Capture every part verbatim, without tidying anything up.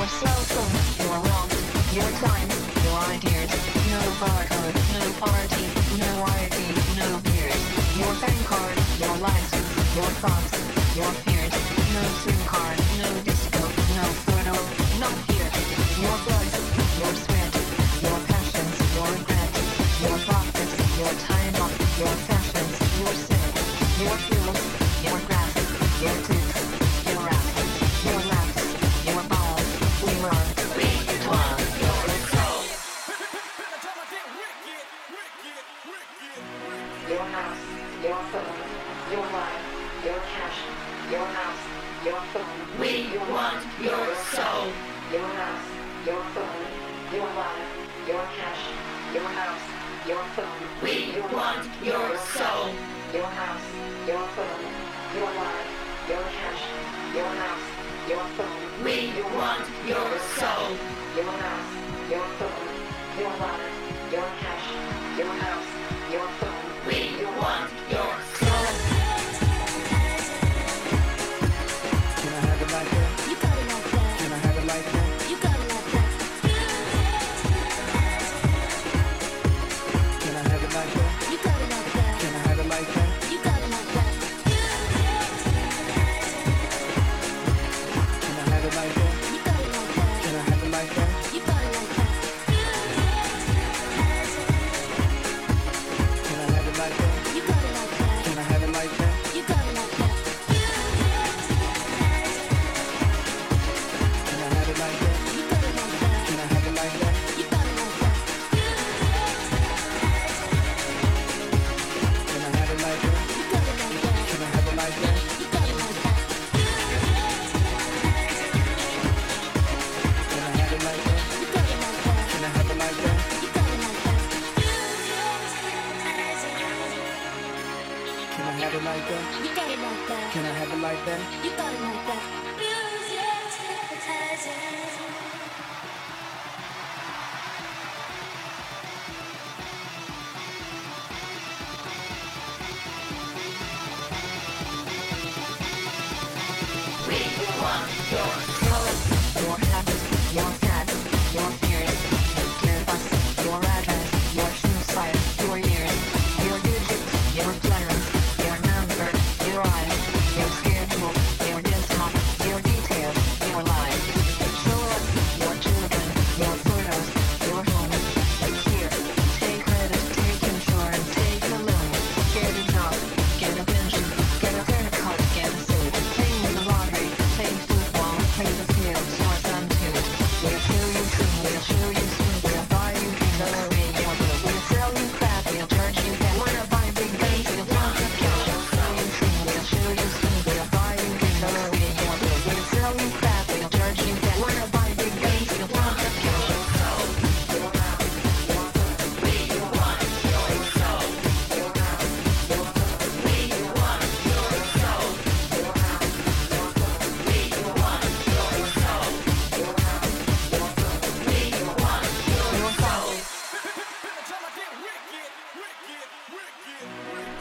are so, so much. You are wrong. Your time, your ideas. No barcode, no party, no I D, no beers. Your bank card, your license, your thoughts, your fears. No SIM card, no disco, no photo, no fear. Your blood, your sweat, your passions, your regret, your profits, your time off, your fashions, your sin, your fuels, your grass, your tooth, your rap, your laps, your balls, we run, we get one, you're in trouble. Your mouse, your phone, your life, your cash, your mouse, your phone, we want your soul. Your mouse, your phone, your life, your cash, your mouse, your phone, we want your soul. Your mouse, your phone, your life, your cash, your mouse, your phone, we want your soul. Your mouse, your phone, your life, your cash, your mouse, your phone, we want your soul. Can I have it like that? You got it like that. Can I have it like that? You got it like that. Can I have it like that? You got it like that. Can I have it like that? You got it like that. Can I have it like that? You got it like that. Can I have it like that? You got it like that. Can I have it like that? You got it like that. Can I have it like that? You got it like that. Can I have it like that? You got it like that. Can I have it like that? You got it like that. Can I have it like that? You got it like that. Can I have it like that? You got it like that. Can I have it like that? You got it like that. Can I have it like that? You got it like that. Can I have it like that? You got it like that. Can I have it like that? You got it like that. We want your colors, your habits, your cats, your fears, your bus, your address, your shoe size, your years, your digits, your clearance, your number, your eyes, your schedule, your desktop, your details, your life. Show us your children, your photos, your home. Here, take credit, take insurance, take a loan, get a job, get a pension, get a haircut, get a suit, play the lottery, play football, play the field, sort on two. We'll show you soon, we'll show you soon, we'll buy you things that are in your blue. We'll sell you crap, we'll charge you that. Wanna buy big things, we'll want to cash. We'll sell you soon, we'll show you soon, we'll buy you things that are in your blue. We'll sell you crap, we'll charge you that. Wanna buy big things, we'll want to cash.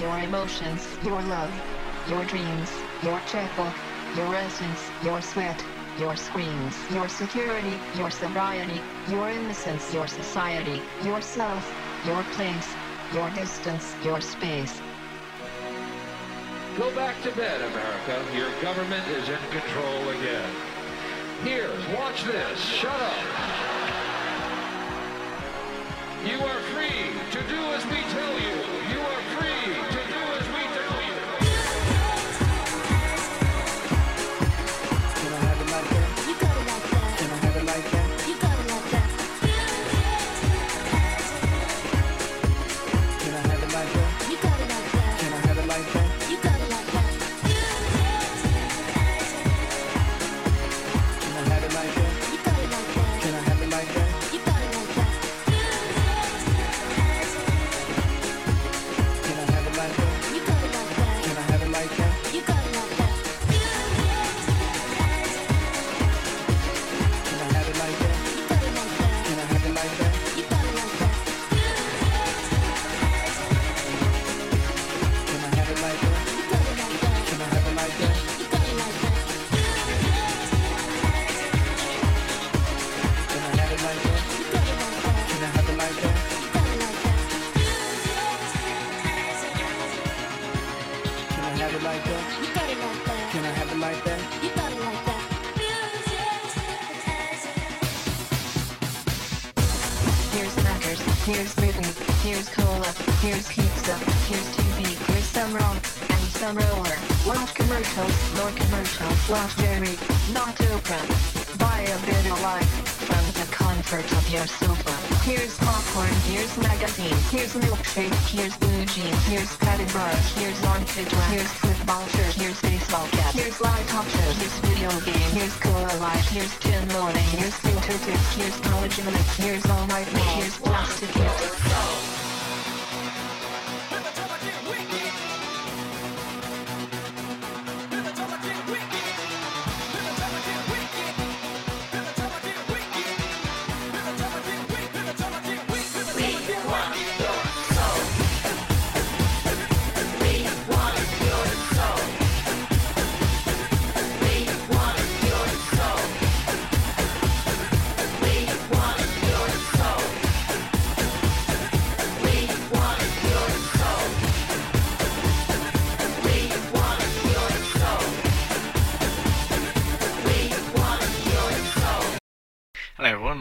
Your emotions, your love, your dreams, your checkbook, your essence, your sweat, your screams, your security, your sobriety, your innocence, your society, yourself, your place, your distance, your space. Go back to bed, America. Your government is in control again. Here, watch this. Shut up. You are free to do as we tell you. You are free to do as we tell you. Can I have it like that? You got it like that. Can I have it like that? You got it like that. Can I have it like that? You got it like that. Can I have it like that? You got it like that. Can I have it like that? You got it like that. Can I have it like that? You got it like that. Can I have it like that? here's Britain, here's cola, here's pizza, here's T V, here's some rum, and some roller, watch commercials, more commercials, watch Jerry, not Oprah, buy a bit of life from the comfort of your sofa. Here's popcorn, here's magazine, here's milkshake, here's blue jeans, here's padded bras, here's armpit wax, here's football shirt, here's baseball cap, here's live talk shows, here's video game, here's Cola Life, here's gin morning, here's filter tips, here's collagen mix, here's all night, here's plastic tips.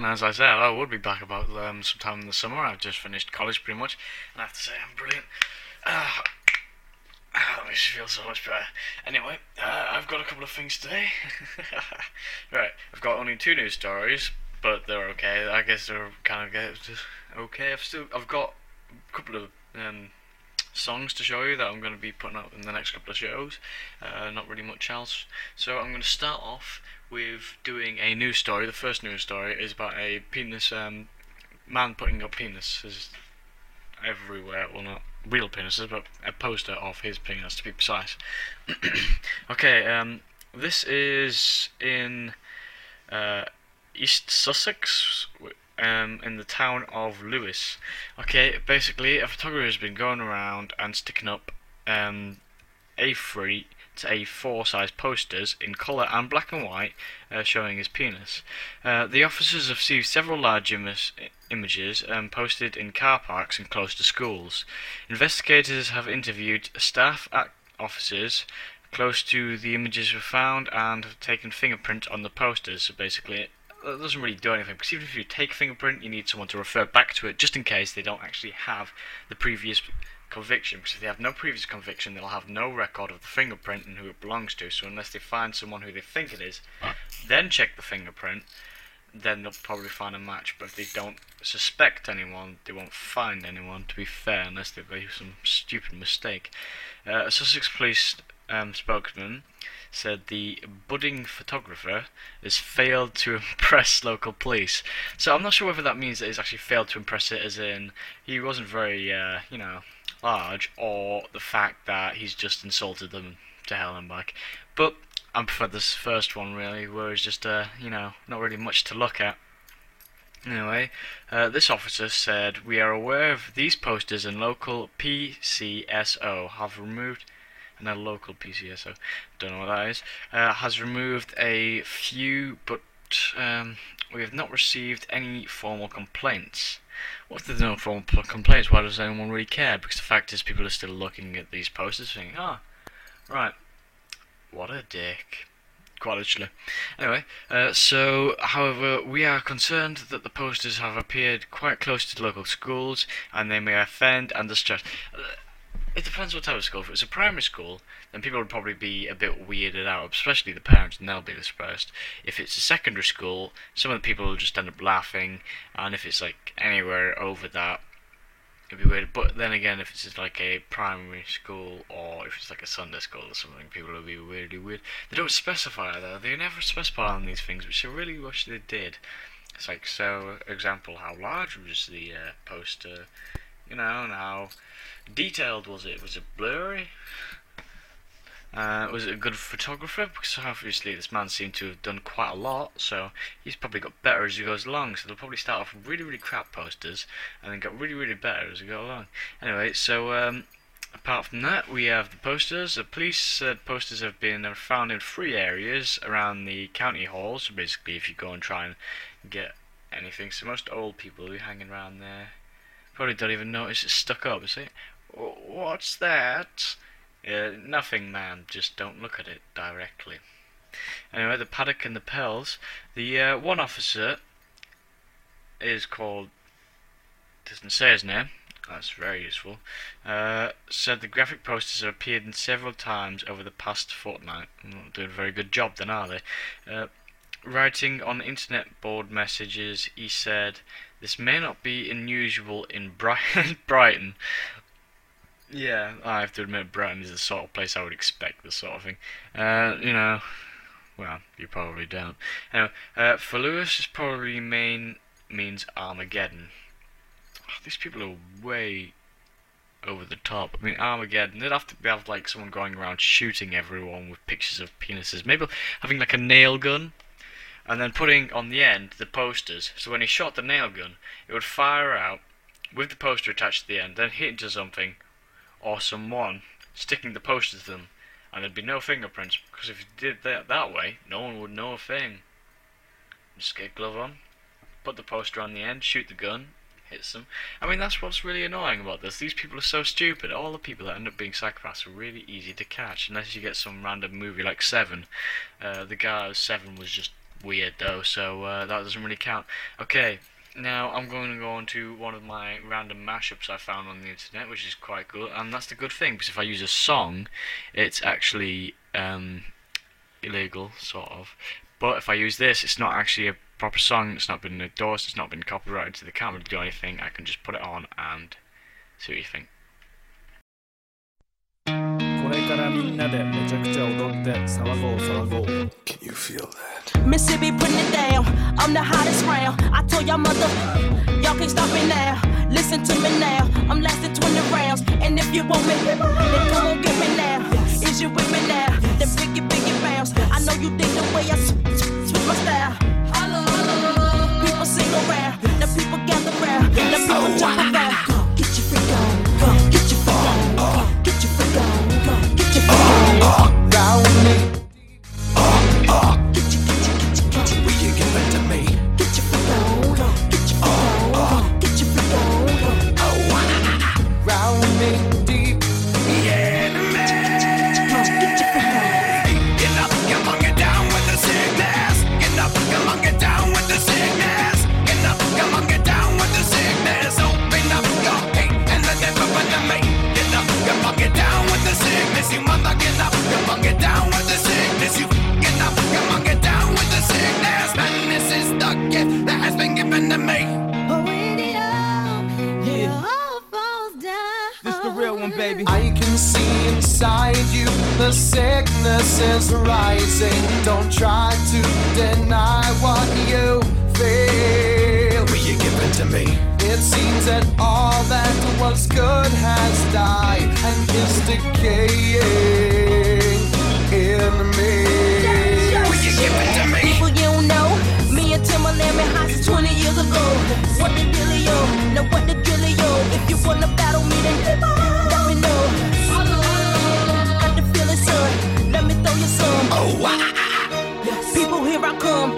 As I said, I would be back about um, sometime in the summer. I've just finished college pretty much, and I have to say I'm brilliant. Uh, that makes me feel so much better. Anyway, uh, I've got a couple of things today. Right, I've got only two news stories, but they're okay. I guess they're kind of okay. I've still I've got a couple of um, songs to show you that I'm going to be putting up in the next couple of shows. Uh, not really much else. So I'm going to start off with doing a news story. The first news story is about a penis, um, man putting up penises everywhere, well not real penises, but a poster of his penis to be precise. Okay, um, this is in uh, East Sussex, um, in the town of Lewis. Okay, basically a photographer has been going around and sticking up um, A three to A four size posters in colour and black and white uh, showing his penis. Uh, the officers have received several large Im images um, posted in car parks and close to schools. Investigators have interviewed staff at offices close to the images were found and have taken fingerprints on the posters. So basically that doesn't really do anything, because even if you take fingerprint you need someone to refer back to it just in case they don't actually have the previous conviction, because if they have no previous conviction they'll have no record of the fingerprint and who it belongs to. So unless they find someone who they think it is, then check the fingerprint, then they'll probably find a match. But if they don't suspect anyone, they won't find anyone, to be fair, unless they've made some stupid mistake. Uh, a Sussex police um, spokesman said the budding photographer has failed to impress local police. So I'm not sure whether that means that he's actually failed to impress it, as in he wasn't very, uh, you know, large, or the fact that he's just insulted them to hell and back. But I prefer this first one really, where it's just uh, you know, not really much to look at. Anyway, uh, this officer said, "We are aware of these posters and local P C S O have removed." And a local P C S O, don't know what that is. Uh, has removed a few, but um, we have not received any formal complaints. What's the no formal complaints? Why does anyone really care? Because the fact is, people are still looking at these posters thinking, ah, right, what a dick. Quite literally. Anyway, uh, so, however, we are concerned that the posters have appeared quite close to local schools and they may offend and distress. It depends what type of school. If it's a primary school, then people would probably be a bit weirded out, especially the parents, and they'll be dispersed. If it's a secondary school, some of the people will just end up laughing, and if it's like anywhere over that, it'd be weird. But then again, if it's like a primary school, or if it's like a Sunday school or something, people will be weirdly weird. They don't specify though. They never specify on these things, which I really wish they did. It's like, so, example, how large was the uh, poster? You know, and how detailed was it? Was it blurry? Uh, was it a good photographer? Because obviously this man seemed to have done quite a lot, so he's probably got better as he goes along. So they'll probably start off with really, really crap posters, and then get really, really better as we go along. Anyway, so um, apart from that, we have the posters. The police said posters have been found in three areas around the county hall. So basically, if you go and try and get anything, so most old people will be hanging around there. Probably don't even notice it's stuck up. See, what's that? Uh, nothing, man. Just don't look at it directly. Anyway, the paddock and the pels. The uh, one officer is called doesn't say his name. That's very useful. Uh, said the graphic posters have appeared in several times over the past fortnight. Not doing a very good job then, are they? Uh, writing on internet board messages, he said, "This may not be unusual in Bright Brighton." Yeah, I have to admit, Brighton is the sort of place I would expect this sort of thing. Uh, you know, well, you probably don't. Anyway, uh, for Lewis, it's probably main means Armageddon. Oh, these people are way over the top. I mean, Armageddon, they'd have to have like someone going around shooting everyone with pictures of penises. Maybe having like a nail gun, and then putting on the end the posters. So when he shot the nail gun, it would fire out with the poster attached to the end, then hit into something or someone, sticking the poster to them, and there'd be no fingerprints, because if you did that that way, no one would know a thing. Just get a glove on, put the poster on the end, shoot the gun, hits them. I mean, that's what's really annoying about this. These people are so stupid. All the people that end up being psychopaths are really easy to catch, unless you get some random movie like Seven. Uh, the guy of Seven was just weird, though, so uh, that doesn't really count. Okay. Now I'm going to go on to one of my random mashups I found on the internet, which is quite good, and that's the good thing, because if I use a song, it's actually um, illegal, sort of. But if I use this, it's not actually a proper song, it's not been endorsed, it's not been copyrighted, so they can't really do anything. I can just put it on and see what you think. これからみんなでめちゃくちゃ踊って騒ごう騒ごう Can you feel that? Mississippi putting it down, I'm the hottest round. I told y'all mother, y'all can't stop me now. Listen to me now, I'm lasting twenty rounds. And if you want me, then come on get me now. Is you with me now? Then big it, big it bounce. I know you dig the way I switch my style. People sing around, the people gather round, the people jump around. The sickness is rising. Don't try to deny what you feel. Will you give it to me? It seems that all that was good has died and is decaying in me. Will you give it to me? People you don't know, me and Tim were living houses twenty years ago. What the dealio? Now what the dealio? If you wanna battle me, then let me know. Let me throw you some. Oh, ah, ah, ah. Yes. People, here I come.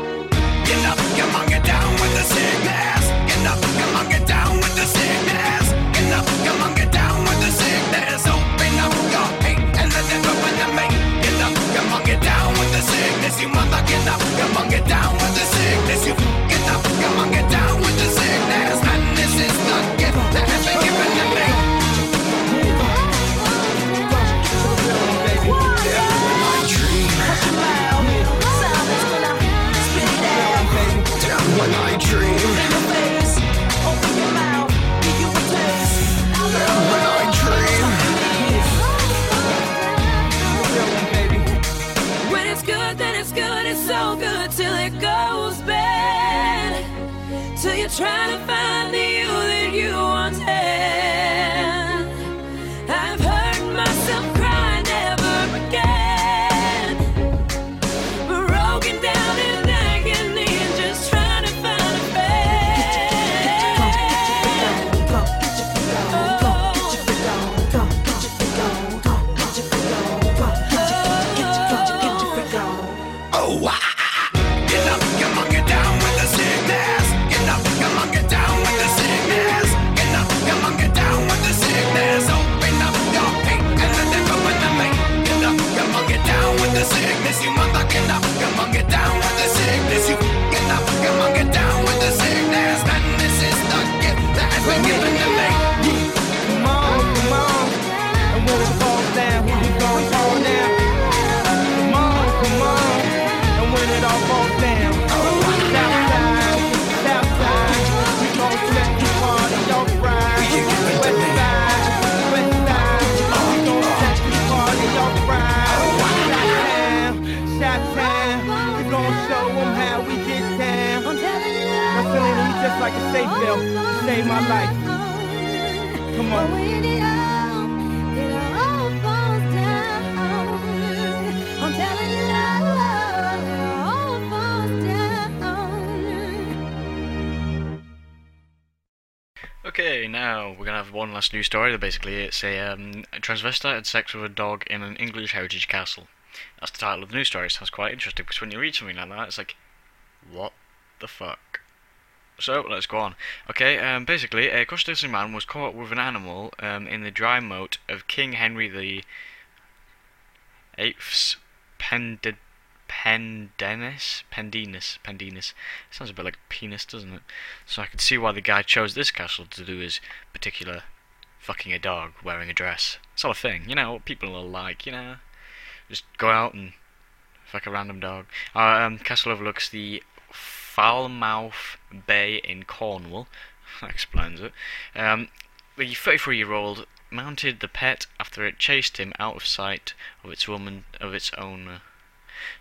Get up, come on, get down with the sickness. Get up, come on, get down with the sickness. Get up, come on, get down with the sickness. Open up your hate and let them go into me. Get up, come on, get down with the sickness. You mother, get up, come on, get down with the sickness. You get up, come on, get down with the sickness. And this is the gift that has been given to me. When I dream, face, open your mouth, give you a taste. And when I dream, when it's good, then it's good, it's so good till it goes bad. Till you're trying to find the you that you once had. I've heard myself cry never again. Broken down in sickness, you mother, get up, come on, get down with the sickness. You get up, come on, get down with the sickness. And this is the gift that has been given. top time. We're gonna show them how we get down. I'm telling you, just like a safe belt, saved my life. Come on. Okay, now we're going to have one last news story. Basically, it's a, um, a transvestite had sex with a dog in an English heritage castle. That's the title of the news story, so that's quite interesting, because when you read something like that, it's like, what the fuck? So, let's go on. Okay, um, basically, a customary man was caught with an animal um, in the dry moat of King Henry the Eighth's Pendennis. Pendennis? Pendennis. Pendennis. Sounds a bit like penis, doesn't it? So I can see why the guy chose this castle to do his particular fucking a dog wearing a dress. Sort of thing. You know, what people are like, you know. Just go out and fuck a random dog. Our um, castle overlooks the Falmouth Bay in Cornwall. That explains it. Um, the thirty-three-year-old mounted the pet after it chased him out of sight of its woman, of its owner.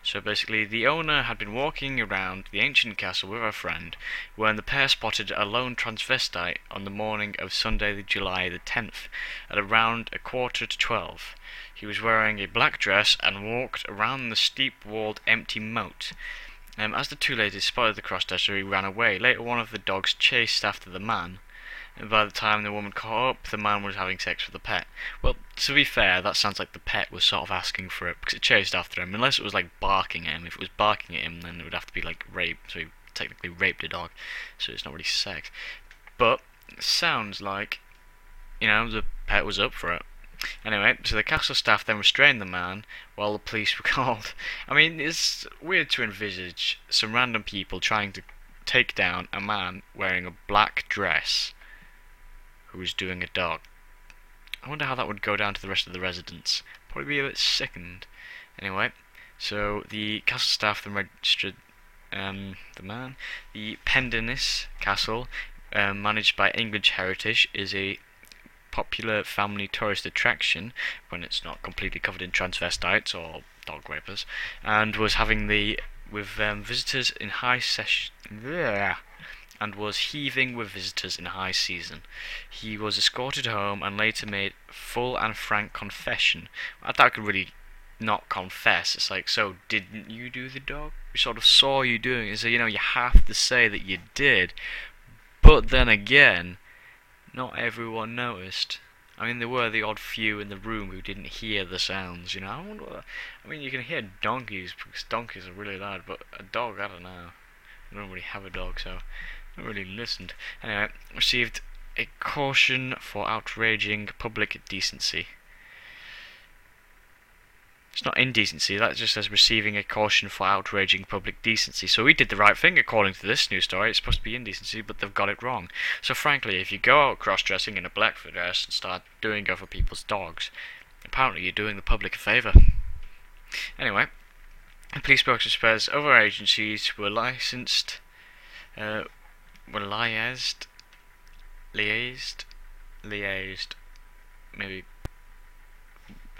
So basically, the owner had been walking around the ancient castle with her friend when the pair spotted a lone transvestite on the morning of Sunday, July the tenth, at around a quarter to twelve. He was wearing a black dress and walked around the steep-walled empty moat. Um, as the two ladies spotted the cross-dresser, he ran away. Later, one of the dogs chased after the man, and by the time the woman caught up, the man was having sex with the pet. Well, to be fair, that sounds like the pet was sort of asking for it, because it chased after him, unless it was, like, barking at him. If it was barking at him, then it would have to be, like, rape, so he technically raped a dog, so it's not really sex. But it sounds like, you know, the pet was up for it. Anyway, so the castle staff then restrained the man while the police were called. I mean, it's weird to envisage some random people trying to take down a man wearing a black dress who was doing a dog. I wonder how that would go down to the rest of the residents. Probably be a bit sickened. Anyway, so the castle staff then registered um, the man. The Pendennis Castle, um, managed by English Heritage, is a popular family tourist attraction when it's not completely covered in transvestites or dog rapers, and was having the with um, visitors in high session. Yeah. and was heaving with visitors in high season. He was escorted home and later made full and frank confession. I thought I could really not confess. It's like, so didn't you do the dog? We sort of saw you doing it, so you know, you have to say that you did. But then again, not everyone noticed. I mean, there were the odd few in the room who didn't hear the sounds, you know. I wonder what, I mean, you can hear donkeys, because donkeys are really loud, but a dog, I don't know. I don't really have a dog, so not really listened. Anyway, received a caution for outraging public decency. It's not indecency, that just says receiving a caution for outraging public decency. So we did the right thing according to this news story. It's supposed to be indecency, but they've got it wrong. So frankly, if you go out cross-dressing in a black dress and start doing other people's dogs, apparently you're doing the public a favour. Anyway, the police spokesman says other agencies were licensed... Uh, were liaised, liaised, liaised, maybe,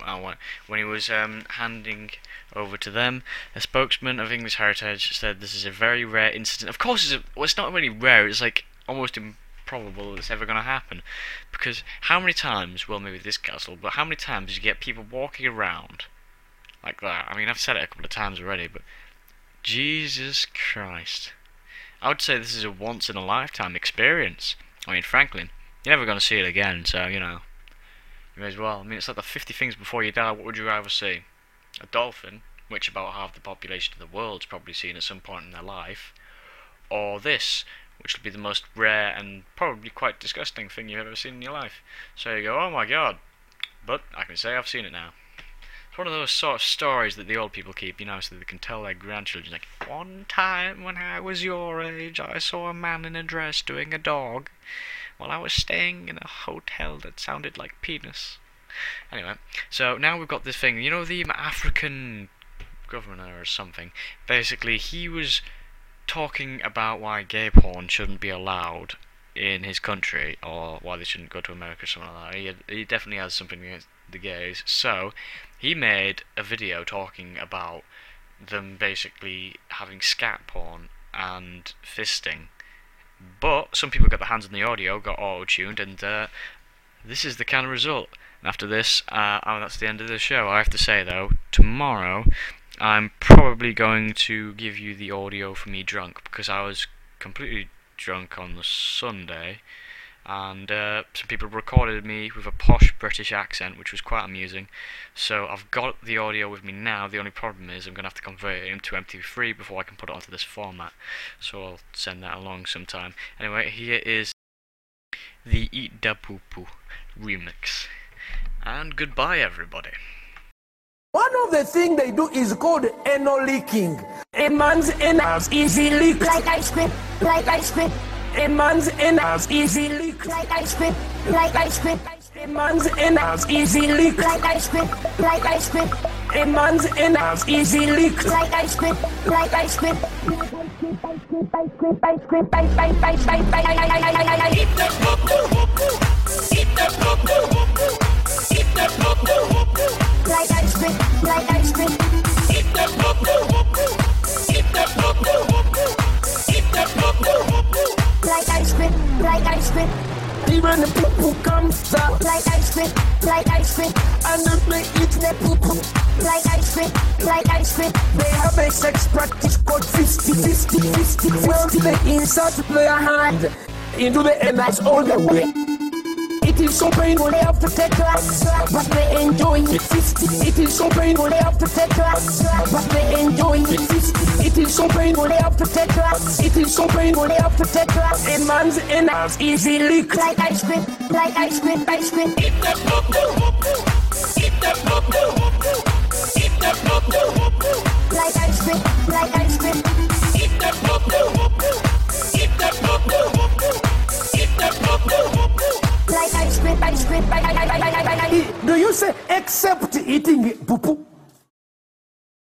I don't know, when he was um, handing over to them. A spokesman of English Heritage said this is a very rare incident. Of course, it's, a, well, it's not really rare, it's like almost improbable that it's ever going to happen. Because how many times, well maybe this castle, but how many times do you get people walking around like that? I mean, I've said it a couple of times already, but Jesus Christ. I would say this is a once-in-a-lifetime experience. I mean, Franklin, you're never going to see it again, so, you know, you may as well. I mean, it's like the fifty things before you die. What would you rather see? A dolphin, which about half the population of the world's probably seen at some point in their life, or this, which would be the most rare and probably quite disgusting thing you've ever seen in your life. So you go, oh my god, but I can say I've seen it now. It's one of those sort of stories that the old people keep, you know, so they can tell their grandchildren, like, one time when I was your age, I saw a man in a dress doing a dog while I was staying in a hotel that sounded like penis. Anyway, so now we've got this thing, you know, the African governor or something. Basically, he was talking about why gay porn shouldn't be allowed in his country, or why they shouldn't go to America or something like that. He, had, he definitely has something against the gays, so he made a video talking about them basically having scat porn and fisting. But some people got their hands on the audio, got auto-tuned, and uh, this is the kind of result. And after this, uh, oh, that's the end of the show. I have to say, though, tomorrow I'm probably going to give you the audio for me drunk, because I was completely drunk on the Sunday, and uh, some people recorded me with a posh British accent, which was quite amusing. So I've got the audio with me now. The only problem is I'm going to have to convert it into M P three before I can put it onto this format, so I'll send that along sometime. Anyway, here is the Eat Da Poo Poo remix, and goodbye everybody. One of the things they do is called anal licking. A man's anus easy lick like ice cream, like ice cream. A man's anus easy lick like ice cream, like ice cream. A man's anus easy lick like ice cream, like ice cream. A man's anus easy lick like ice cream, like ice cream. Like ice cream, like ice cream. Eat that bubble, eat that bubble, eat that bubble. Like ice cream, like ice cream. Even the poo-poo comes out. Like ice cream, like ice cream. And then they eat their poo-poo. Like ice cream, like ice cream. They have a sex practice called fifty fifty fifty. Well, they insert their hand into the anus all the way. It is so painful, they have to take drugs, but they enjoy it. It is so painful, they have to take drugs, but they enjoy it. It is so painful, they have to take drugs. It is so painful, they have to take drugs. A man's anus easy lick like ice cream, like ice cream, ice cream. Eat that bubble, eat that bubble, eat that bubble. Like ice cream, like ice cream. Eat that bubble, eat that bubble, eat that bubble. Like ice cream, ice cream, ice cream, ice cream, ice cream. Do you say except eating poo-poo?